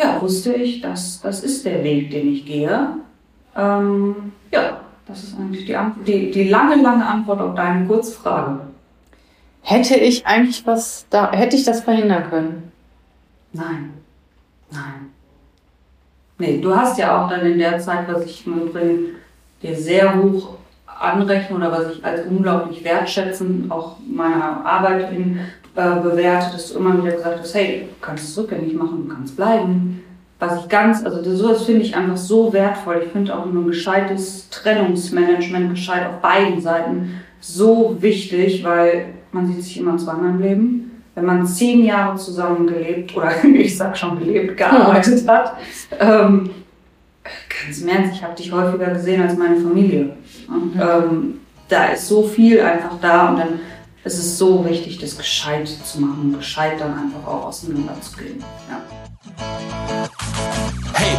ja, wusste ich, das ist der Weg, den ich gehe. Ja, das ist eigentlich die lange, lange Antwort auf deine Kurzfrage. Hätte ich das verhindern können? Nein. Nee, du hast ja auch dann in der Zeit, was ich im Übrigen dir sehr hoch anrechne oder was ich als unglaublich wertschätzend auch meiner Arbeit hin bewerte, dass du immer wieder gesagt hast, hey, du kannst es rückgängig machen, du kannst bleiben. Was ich sowas finde ich einfach so wertvoll. Ich finde auch nur ein gescheites Trennungsmanagement, gescheit auf beiden Seiten, so wichtig, weil man sieht sich immer zweimal im Leben. Wenn man 10 Jahre zusammen gelebt, oder ich sag schon gelebt, gearbeitet hat, ganz im Ernst, ich habe dich häufiger gesehen als meine Familie. Und, da ist so viel einfach da und dann ist es so wichtig, das gescheit zu machen, gescheit dann einfach auch auseinanderzugehen. Ja. Hey,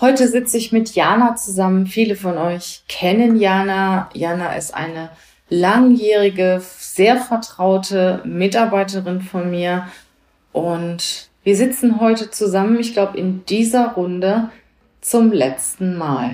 Heute sitze ich mit Jana zusammen. Viele von euch kennen Jana. Jana ist eine langjährige, sehr vertraute Mitarbeiterin von mir. Und wir sitzen heute zusammen, ich glaube, in dieser Runde zum letzten Mal.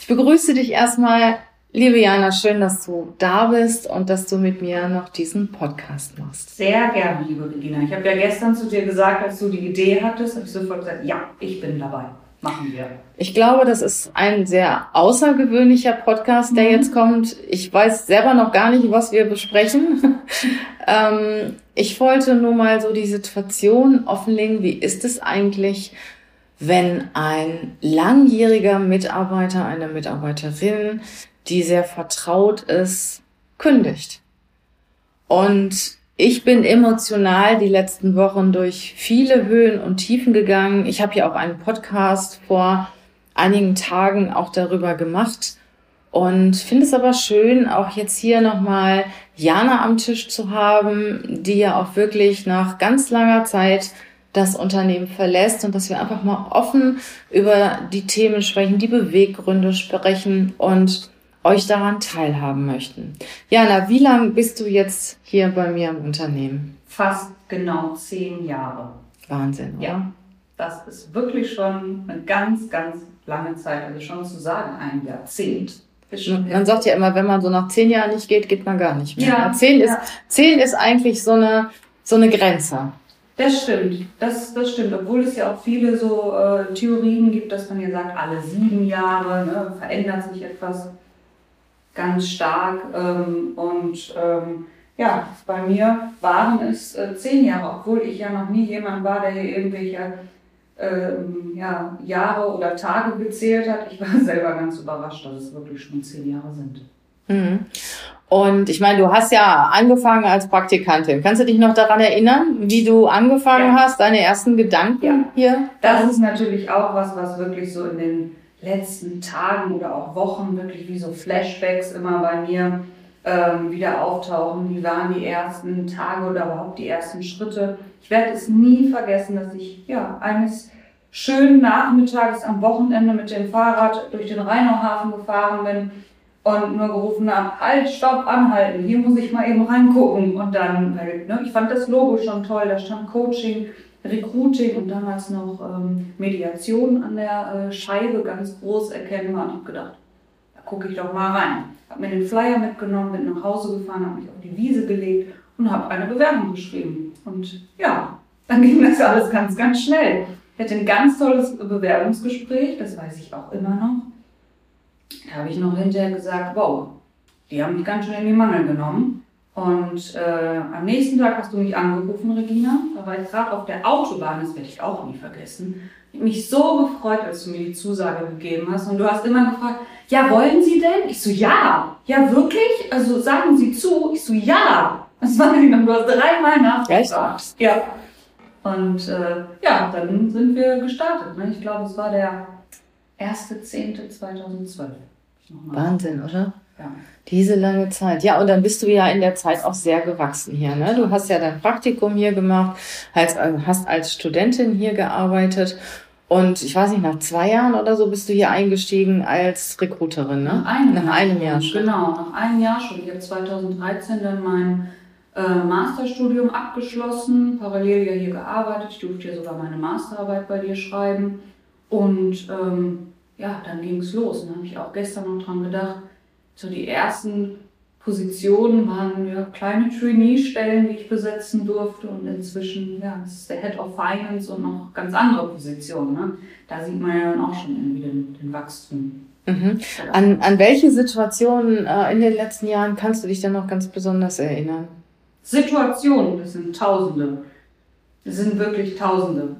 Ich begrüße dich erstmal, liebe Jana. Schön, dass du da bist und dass du mit mir noch diesen Podcast machst. Sehr gerne, liebe Regina. Ich habe ja gestern zu dir gesagt, als du die Idee hattest, habe ich sofort gesagt, ja, ich bin dabei. Machen wir. Ich glaube, das ist ein sehr außergewöhnlicher Podcast, der jetzt kommt. Ich weiß selber noch gar nicht, was wir besprechen. Ich wollte nur mal so die Situation offenlegen. Wie ist es eigentlich, wenn ein langjähriger Mitarbeiter, eine Mitarbeiterin, die sehr vertraut ist, kündigt? Und ich bin emotional die letzten Wochen durch viele Höhen und Tiefen gegangen. Ich habe ja auch einen Podcast vor einigen Tagen auch darüber gemacht und finde es aber schön, auch jetzt hier nochmal Jana am Tisch zu haben, die ja auch wirklich nach ganz langer Zeit das Unternehmen verlässt und dass wir einfach mal offen über die Themen sprechen, die Beweggründe sprechen und euch daran teilhaben möchten. Jana, wie lange bist du jetzt hier bei mir im Unternehmen? Fast genau 10 Jahre. Wahnsinn, oder? Ja, das ist wirklich schon eine ganz, ganz lange Zeit. Also schon zu sagen, ein Jahrzehnt. Man sagt ja immer, wenn man so nach 10 Jahren nicht geht, geht man gar nicht mehr. Ja, 10 ist eigentlich so eine Grenze. Das stimmt, das stimmt. Obwohl es ja auch viele so Theorien gibt, dass man ja sagt, alle 7 Jahre verändert sich etwas. Ganz stark ja, bei mir waren es 10 Jahre, obwohl ich ja noch nie jemand war, der hier irgendwelche Jahre oder Tage gezählt hat. Ich war selber ganz überrascht, dass es wirklich schon 10 Jahre sind. Mhm. Und ich meine, du hast ja angefangen als Praktikantin. Kannst du dich noch daran erinnern, wie du angefangen hast, deine ersten Gedanken hier? Das ist natürlich auch was wirklich so in den letzten Tagen oder auch Wochen wirklich wie so Flashbacks immer bei mir wieder auftauchen. Wie waren die ersten Tage oder überhaupt die ersten Schritte? Ich werde es nie vergessen, dass ich eines schönen Nachmittags am Wochenende mit dem Fahrrad durch den Rheinauhafen gefahren bin und nur gerufen habe, halt, stopp, anhalten, hier muss ich mal eben reingucken. Und dann, ich fand das Logo schon toll, da stand Coaching, Recruiting und damals noch Mediation an der Scheibe ganz groß erkennbar. Und habe gedacht, da gucke ich doch mal rein. Habe mir den Flyer mitgenommen, bin nach Hause gefahren, habe mich auf die Wiese gelegt und habe eine Bewerbung geschrieben. Und ja, dann ging das alles ganz, ganz schnell. Ich hatte ein ganz tolles Bewerbungsgespräch, das weiß ich auch immer noch. Da habe ich noch hinterher gesagt, wow, die haben mich ganz schön in die Mangel genommen. Und am nächsten Tag hast du mich angerufen, Regina. Da war ich gerade auf der Autobahn, das werde ich auch nie vergessen. Ich habe mich so gefreut, als du mir die Zusage gegeben hast. Und du hast immer gefragt, ja, wollen Sie denn? Ich so, ja. Ja, wirklich? Also sagen Sie zu? Ich so, ja. Das war, du hast 3 Mal nachgefragt. Ja. Und ja, dann sind wir gestartet. Ne? Ich glaube, es war der 1.10.2012. Wahnsinn, oder? Ja. Diese lange Zeit. Ja, und dann bist du ja in der Zeit auch sehr gewachsen hier. Ne? Du hast ja dein Praktikum hier gemacht, hast als Studentin hier gearbeitet. Und ich weiß nicht, nach 2 Jahren oder so bist du hier eingestiegen als Recruiterin, ne? Nach einem Jahr schon. Genau, nach einem Jahr schon. Ich habe 2013 dann mein Masterstudium abgeschlossen, parallel ja hier gearbeitet. Ich durfte ja sogar meine Masterarbeit bei dir schreiben. Und ja, dann ging es los. Und da habe ich auch gestern noch dran gedacht, so die ersten Positionen waren ja kleine Trainee-Stellen, die ich besetzen durfte, und inzwischen ja, das ist der Head of Finance und noch ganz andere Positionen. Ne? Da sieht man ja dann auch schon irgendwie den Wachstum. Mhm. An welche Situationen in den letzten Jahren kannst du dich dann noch ganz besonders erinnern? Situationen, das sind Tausende. Das sind wirklich Tausende.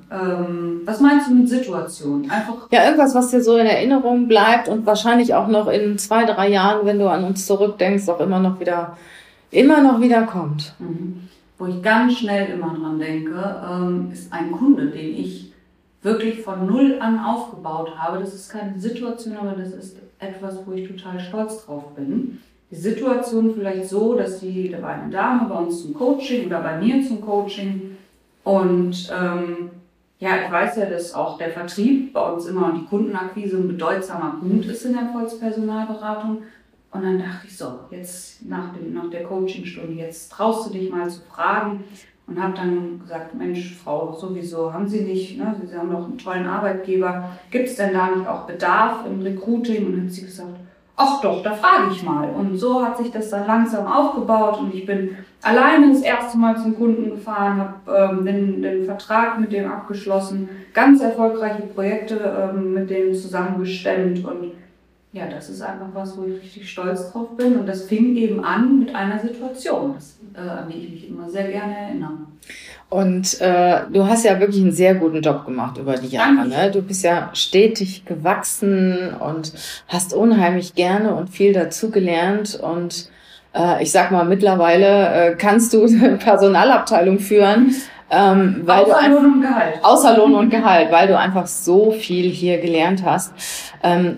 Was meinst du mit Situationen? Einfach ja, irgendwas, was dir so in Erinnerung bleibt und wahrscheinlich auch noch in 2, 3 Jahren, wenn du an uns zurückdenkst, auch immer noch wieder kommt. Mhm. Wo ich ganz schnell immer dran denke, ist ein Kunde, den ich wirklich von null an aufgebaut habe. Das ist keine Situation, aber das ist etwas, wo ich total stolz drauf bin. Die Situation vielleicht so, dass da war eine Dame bei uns zum Coaching oder bei mir zum Coaching. Und ja, ich weiß ja, dass auch der Vertrieb bei uns immer und die Kundenakquise ein bedeutsamer Punkt ist in der Volkspersonalberatung. Und dann dachte ich so, jetzt nach der Coachingstunde, jetzt traust du dich mal zu fragen. Und habe dann gesagt, Mensch, Frau, sowieso haben Sie nicht, ne? Sie haben doch einen tollen Arbeitgeber. Gibt es denn da nicht auch Bedarf im Recruiting? Und dann hat sie gesagt, ach doch, da frage ich mal. Und so hat sich das dann langsam aufgebaut und ich bin alleine das erste Mal zum Kunden gefahren, habe den Vertrag mit dem abgeschlossen, ganz erfolgreiche Projekte mit dem zusammengestemmt und ja, das ist einfach was, wo ich richtig stolz drauf bin und das fing eben an mit einer Situation, an die ich mich immer sehr gerne erinnere. Und du hast ja wirklich einen sehr guten Job gemacht über die Jahre. Ne? Du bist ja stetig gewachsen und hast unheimlich gerne und viel dazugelernt. Und ich sag mal, mittlerweile kannst du eine Personalabteilung führen. Weil außer Lohn und Gehalt. Außer Lohn und Gehalt, weil du einfach so viel hier gelernt hast.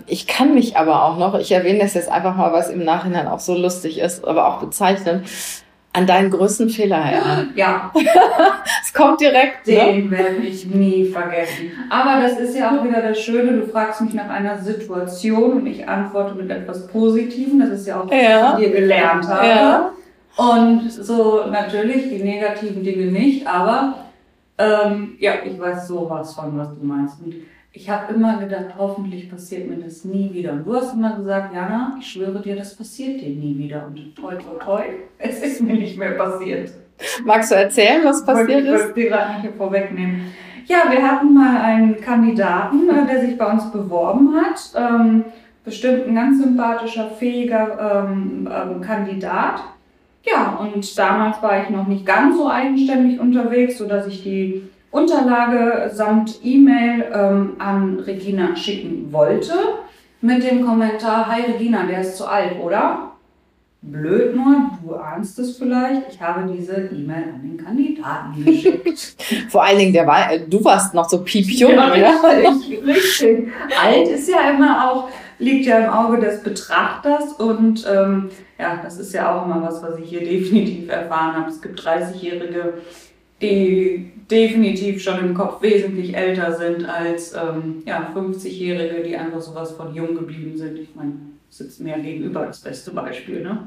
Ich kann mich aber auch noch, ich erwähne das jetzt einfach mal, was im Nachhinein auch so lustig ist, aber auch bezeichnend, an deinen größten Fehler erinnern. Ja. Es kommt direkt. Den werde ich nie vergessen. Aber das ist ja auch wieder das Schöne, du fragst mich nach einer Situation und ich antworte mit etwas Positivem. Das ist ja auch, was ich von dir gelernt habe. Ja. Und so natürlich die negativen Dinge nicht, aber ja, ich weiß sowas von, was du meinst. Und ich habe immer gedacht, hoffentlich passiert mir das nie wieder. Und du hast immer gesagt, Jana, ich schwöre dir, das passiert dir nie wieder. Und toi, toi, toi, es ist mir nicht mehr passiert. Magst du erzählen, was passiert ist? Ich wollte dir gerade nicht vorwegnehmen. Ja, wir hatten mal einen Kandidaten, der sich bei uns beworben hat. Bestimmt ein ganz sympathischer, fähiger Kandidat. Ja, und damals war ich noch nicht ganz so eigenständig unterwegs, sodass ich die Unterlage samt E-Mail an Regina schicken wollte mit dem Kommentar, hi Regina, der ist zu alt, oder? Blöd nur, du ahnst es vielleicht, ich habe diese E-Mail an den Kandidaten geschickt. Vor allen Dingen, du warst noch so piepjung, ja, oder? Richtig. Alt ist ja immer auch, liegt ja im Auge des Betrachters und ja, das ist ja auch immer was ich hier definitiv erfahren habe. Es gibt 30-Jährige, die definitiv schon im Kopf wesentlich älter sind als 50-Jährige, die einfach sowas von jung geblieben sind. Ich meine, sitzt mir gegenüber, das beste Beispiel. Ne?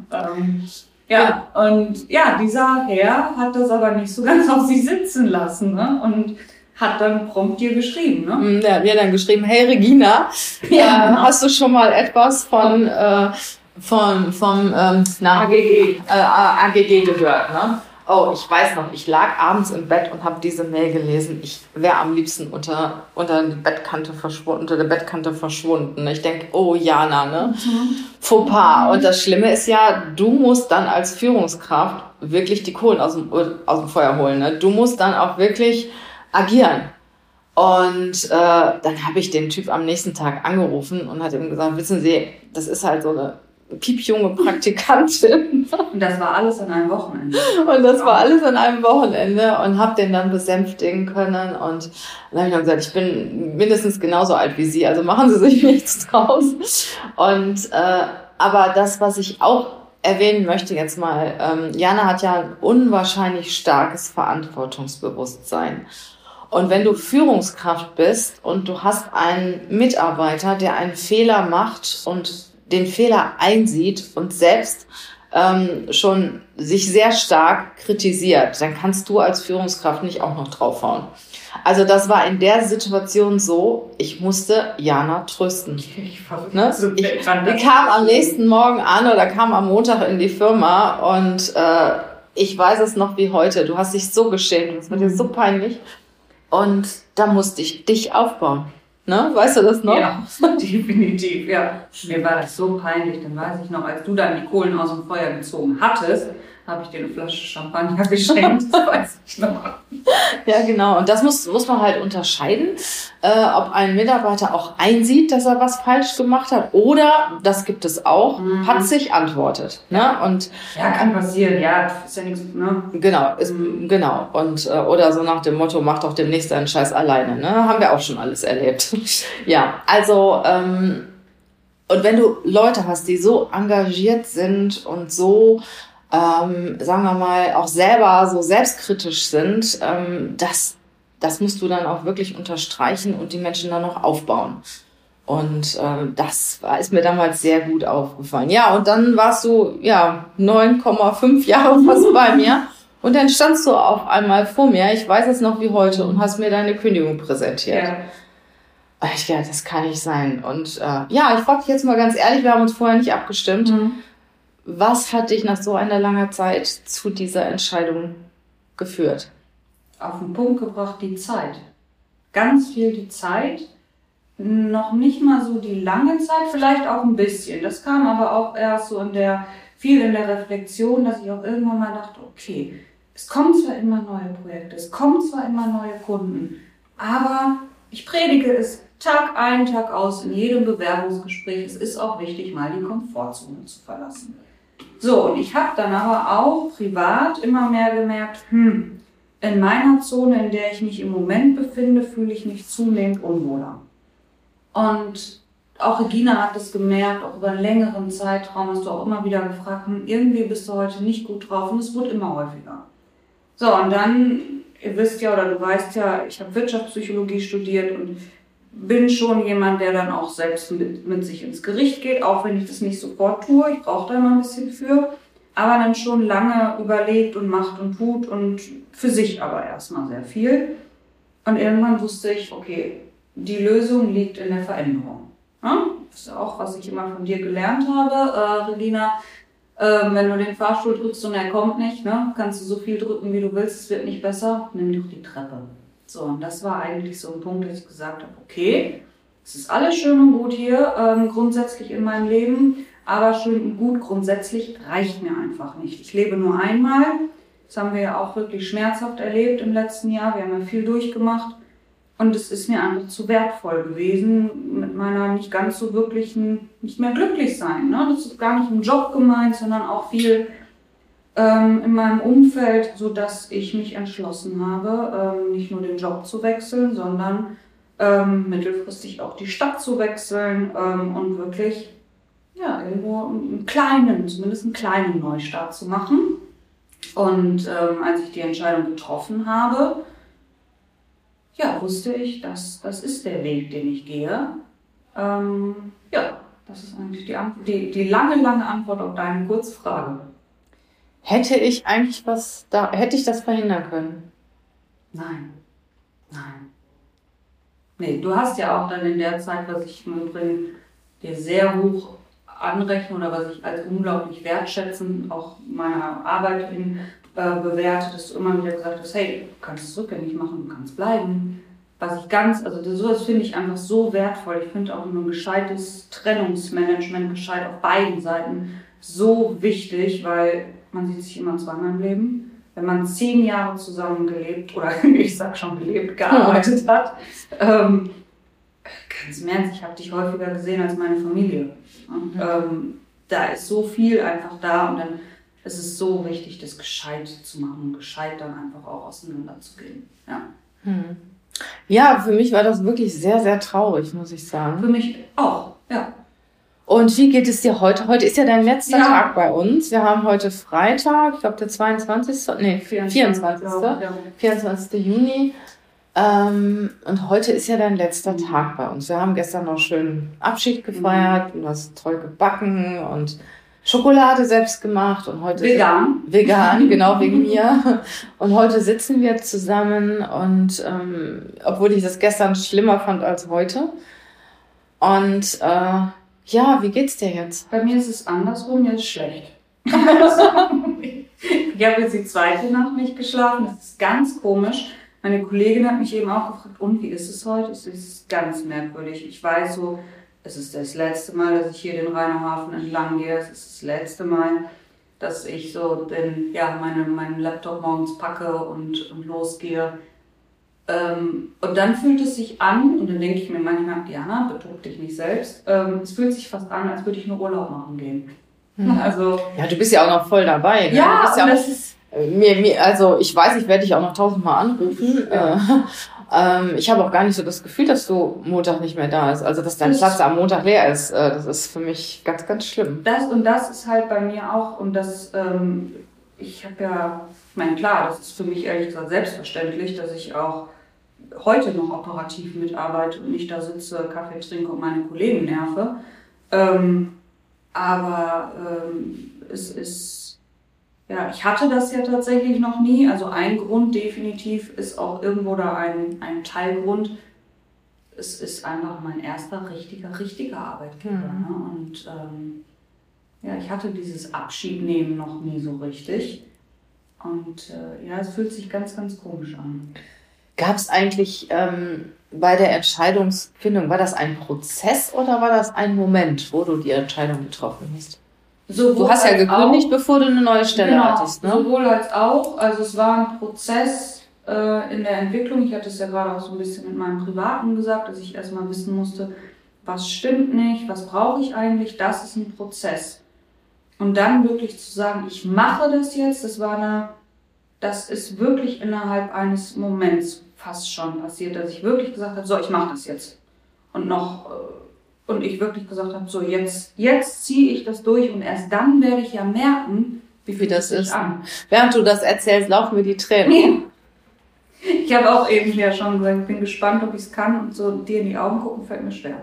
Ja, und ja, dieser Herr hat das aber nicht so ganz auf sich sitzen lassen, ne? Und hat dann prompt dir geschrieben. Ne? Der hat mir dann geschrieben, hey Regina, genau. Hast du schon mal etwas vom AGG gehört? Ne? Oh, ich weiß noch, ich lag abends im Bett und habe diese Mail gelesen. Ich wäre am liebsten unter der Bettkante verschwunden. Ich denke, oh Jana, ne? Fauxpas. Und das Schlimme ist ja, du musst dann als Führungskraft wirklich die Kohlen aus dem Feuer holen. Ne? Du musst dann auch wirklich agieren. Und dann habe ich den Typ am nächsten Tag angerufen und hat ihm gesagt, wissen Sie, das ist halt so eine piepjunge Praktikantin. Und das war alles an einem Wochenende. Und das war alles an einem Wochenende und habe den dann besänftigen können. Und dann habe ich dann gesagt, ich bin mindestens genauso alt wie Sie, also machen Sie sich nichts draus. Und aber das, was ich auch erwähnen möchte jetzt mal, Jana hat ja ein unwahrscheinlich starkes Verantwortungsbewusstsein. Und wenn du Führungskraft bist und du hast einen Mitarbeiter, der einen Fehler macht und den Fehler einsieht und selbst schon sich sehr stark kritisiert, dann kannst du als Führungskraft nicht auch noch draufhauen. Also das war in der Situation so, ich musste Jana trösten. Ich kam am nächsten Morgen an oder kam am Montag in die Firma und ich weiß es noch wie heute. Du hast dich so geschämt, das war dir so peinlich. Und da musste ich dich aufbauen. Ne? Weißt du das noch? Ja, definitiv, ja. Mir war das so peinlich. Dann weiß ich noch, als du dann die Kohlen aus dem Feuer gezogen hattest, habe ich dir eine Flasche Champagner geschenkt. Das weiß ich noch. Ja, genau. Und das muss man halt unterscheiden, ob ein Mitarbeiter auch einsieht, dass er was falsch gemacht hat oder, das gibt es auch, patzig antwortet. Ne? Und ja, kann passieren. Ja, ist ja nichts. Ne? Genau, genau. Und oder so nach dem Motto, mach doch demnächst einen Scheiß alleine. Ne? Haben wir auch schon alles erlebt. Ja, also und wenn du Leute hast, die so engagiert sind und so sagen wir mal, auch selber so selbstkritisch sind, das musst du dann auch wirklich unterstreichen und die Menschen dann auch aufbauen. Und das ist mir damals sehr gut aufgefallen. Ja, und dann warst du, ja, 9,5 Jahre fast bei mir und dann standst du auf einmal vor mir, ich weiß es noch wie heute, und hast mir deine Kündigung präsentiert. Ja. Und ich dachte, das kann nicht sein. Und ja, ich frage dich jetzt mal ganz ehrlich, wir haben uns vorher nicht abgestimmt. Was hat dich nach so einer langen Zeit zu dieser Entscheidung geführt? Auf den Punkt gebracht, die Zeit. Ganz viel die Zeit. Noch nicht mal so die lange Zeit, vielleicht auch ein bisschen. Das kam aber auch erst so viel in der Reflexion, dass ich auch irgendwann mal dachte, okay, es kommen zwar immer neue Projekte, es kommen zwar immer neue Kunden, aber ich predige es Tag ein, Tag aus, in jedem Bewerbungsgespräch. Es ist auch wichtig, mal die Komfortzone zu verlassen. So, und ich habe dann aber auch privat immer mehr gemerkt, in meiner Zone, in der ich mich im Moment befinde, fühle ich mich zunehmend unwohler. Und auch Regina hat es gemerkt, auch über einen längeren Zeitraum hast du auch immer wieder gefragt, irgendwie bist du heute nicht gut drauf, und es wurde immer häufiger. So, und dann, ihr wisst ja oder du weißt ja, ich habe Wirtschaftspsychologie studiert und bin schon jemand, der dann auch selbst mit sich ins Gericht geht, auch wenn ich das nicht sofort tue. Ich brauche da immer ein bisschen für. Aber dann schon lange überlegt und macht und tut und für sich aber erstmal sehr viel. Und irgendwann wusste ich, okay, die Lösung liegt in der Veränderung. Ja? Das ist auch, was ich immer von dir gelernt habe, Regina. Wenn du den Fahrstuhl drückst und er kommt nicht, ne? Kannst du so viel drücken, wie du willst, es wird nicht besser, nimm doch die Treppe. So, und das war eigentlich so ein Punkt, dass ich gesagt habe, okay, es ist alles schön und gut hier, grundsätzlich in meinem Leben, aber schön und gut grundsätzlich reicht mir einfach nicht. Ich lebe nur einmal, das haben wir ja auch wirklich schmerzhaft erlebt im letzten Jahr, wir haben ja viel durchgemacht und es ist mir einfach zu wertvoll gewesen, mit meiner nicht ganz so wirklichen, nicht mehr glücklich sein. Ne? Das ist gar nicht im Job gemeint, sondern auch viel in meinem Umfeld, sodass ich mich entschlossen habe, nicht nur den Job zu wechseln, sondern mittelfristig auch die Stadt zu wechseln und wirklich ja, irgendwo zumindest einen kleinen Neustart zu machen. Und als ich die Entscheidung getroffen habe, ja, wusste ich, dass das ist der Weg, den ich gehe. Ja, das ist eigentlich die lange, lange Antwort auf deine Kurzfrage. Hätte ich das verhindern können? Nein. Nee, du hast ja auch dann in der Zeit, was ich im Übrigen dir sehr hoch anrechne oder was ich als unglaublich wertschätzend auch meiner Arbeit hin bewerte, dass du immer wieder gesagt hast, hey, du kannst es rückgängig machen, du kannst bleiben. Sowas finde ich einfach so wertvoll. Ich finde auch nur ein gescheites Trennungsmanagement, gescheit auf beiden Seiten, so wichtig, weil man sieht sich immer zweimal im Leben. Wenn man 10 Jahre zusammen gelebt oder ich sag schon gelebt, gearbeitet hat, ganz im Ernst, ich habe dich häufiger gesehen als meine Familie. Und, da ist so viel einfach da und dann ist es so wichtig, das gescheit zu machen, gescheit dann einfach auch auseinanderzugehen. Ja. Hm. Ja, für mich war das wirklich sehr, sehr traurig, muss ich sagen. Für mich auch, ja. Und wie geht es dir heute? Heute ist ja dein letzter Tag bei uns. Wir haben heute Freitag, ich glaube der 24. Juni. Und heute ist ja dein letzter Tag bei uns. Wir haben gestern noch schön Abschied gefeiert und hast toll gebacken und Schokolade selbst gemacht und heute vegan, genau wegen mir. Und heute sitzen wir zusammen und obwohl ich das gestern schlimmer fand als heute. Und ja, wie geht's dir jetzt? Bei mir ist es andersrum, jetzt schlecht. Ich habe jetzt die zweite Nacht nicht geschlafen. Das ist ganz komisch. Meine Kollegin hat mich eben auch gefragt, und wie ist es heute? Es ist ganz merkwürdig. Ich weiß so, es ist das letzte Mal, dass ich hier den Rheinauhafen entlang gehe. Es ist das letzte Mal, dass ich so den, meinen Laptop morgens packe und losgehe. Und dann fühlt es sich an, und dann denke ich mir manchmal, Jana, betrug dich nicht selbst. Es fühlt sich fast an, als würde ich nur Urlaub machen gehen. Mhm. Also, ja, du bist ja auch noch voll dabei. Ne? Ja, du bist ja und auch, das ist... Also ich weiß, ich werde dich auch noch 1000-mal anrufen. Ja. Ich habe auch gar nicht so das Gefühl, dass du Montag nicht mehr da bist. Also dass dein Platz am Montag leer ist. Das ist für mich ganz, ganz schlimm. Das ist halt bei mir auch. Und das, ich habe ja, ich meine, klar, das ist für mich ehrlich gesagt selbstverständlich, dass ich auch heute noch operativ mitarbeite und nicht da sitze, Kaffee trinke und meine Kollegen nerve. Es ist... Ja, ich hatte das ja tatsächlich noch nie. Also ein Grund definitiv ist auch irgendwo da ein Teilgrund. Es ist einfach mein erster richtiger Arbeitgeber. Mhm. Ne? Und ich hatte dieses Abschiednehmen noch nie so richtig. Und es fühlt sich ganz, ganz komisch an. Gab es eigentlich bei der Entscheidungsfindung, war das ein Prozess oder war das ein Moment, wo du die Entscheidung getroffen hast? Sowohl du hast ja gekündigt, auch, bevor du eine neue Stelle hattest, ne? Sowohl als auch. Also es war ein Prozess in der Entwicklung. Ich hatte es ja gerade auch so ein bisschen mit meinem Privaten gesagt, dass ich erstmal wissen musste, was stimmt nicht, was brauche ich eigentlich. Das ist ein Prozess. Und dann wirklich zu sagen, ich mache das jetzt, das ist wirklich innerhalb eines Moments fast schon passiert, dass ich wirklich gesagt habe, so, ich mache das jetzt. Und ich wirklich gesagt habe, so jetzt ziehe ich das durch und erst dann werde ich ja merken, wie das ist. An. Während du das erzählst, laufen mir die Tränen. Nee. Ich habe auch eben ja schon gesagt, ich bin gespannt, ob ich es kann und so dir in die Augen gucken, fällt mir schwer.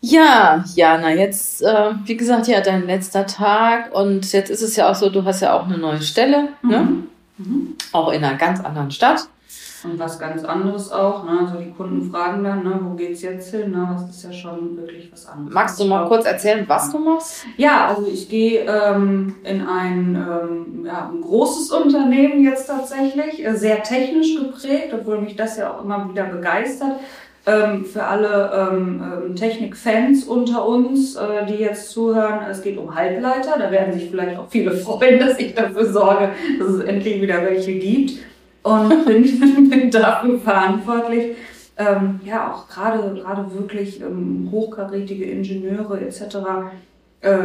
Ja, Jana, jetzt, wie gesagt, ja, dein letzter Tag und jetzt ist es ja auch so, du hast ja auch eine neue Stelle, ne? Mhm. Auch in einer ganz anderen Stadt. Und was ganz anderes auch, ne? Also die Kunden fragen dann, ne, wo geht's jetzt hin? Ne? Das ist ja schon wirklich was anderes. Magst du mal kurz erzählen, was du machst? Ja, also ich gehe in ein großes Unternehmen jetzt tatsächlich, sehr technisch geprägt, obwohl mich das ja auch immer wieder begeistert. Für alle Technik-Fans unter uns, die jetzt zuhören, es geht um Halbleiter. Da werden sich vielleicht auch viele freuen, dass ich dafür sorge, dass es endlich wieder welche gibt. Und bin dafür verantwortlich, auch gerade wirklich hochkarätige Ingenieure etc.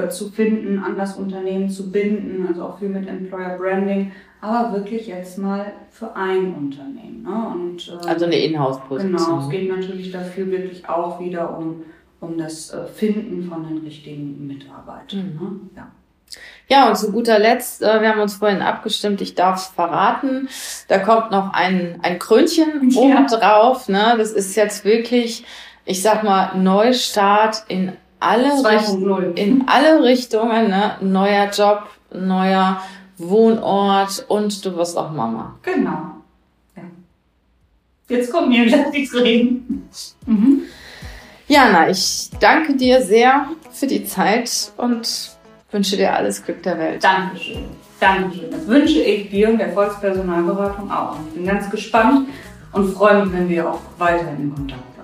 Zu finden, an das Unternehmen zu binden, also auch viel mit Employer Branding, aber wirklich jetzt mal für ein Unternehmen. Ne? Und, also eine Inhouse-Position. Genau, es geht natürlich dafür wirklich auch wieder um das Finden von den richtigen Mitarbeitern. Mhm. Ne? Ja. Ja, und zu guter Letzt, wir haben uns vorhin abgestimmt, ich darf es verraten, da kommt noch ein Krönchen oben drauf, ne? Das ist jetzt wirklich, ich sag mal, Neustart in alle Richtungen, ne? Neuer Job, neuer Wohnort und du wirst auch Mama. Genau. Ja. Jetzt kommt mir wieder nichts reden. Mhm. Jana, ich danke dir sehr für die Zeit und wünsche dir alles Glück der Welt. Dankeschön. Dankeschön. Das wünsche ich dir und der Volkspersonalberatung auch. Ich bin ganz gespannt und freue mich, wenn wir auch weiterhin in Kontakt sind.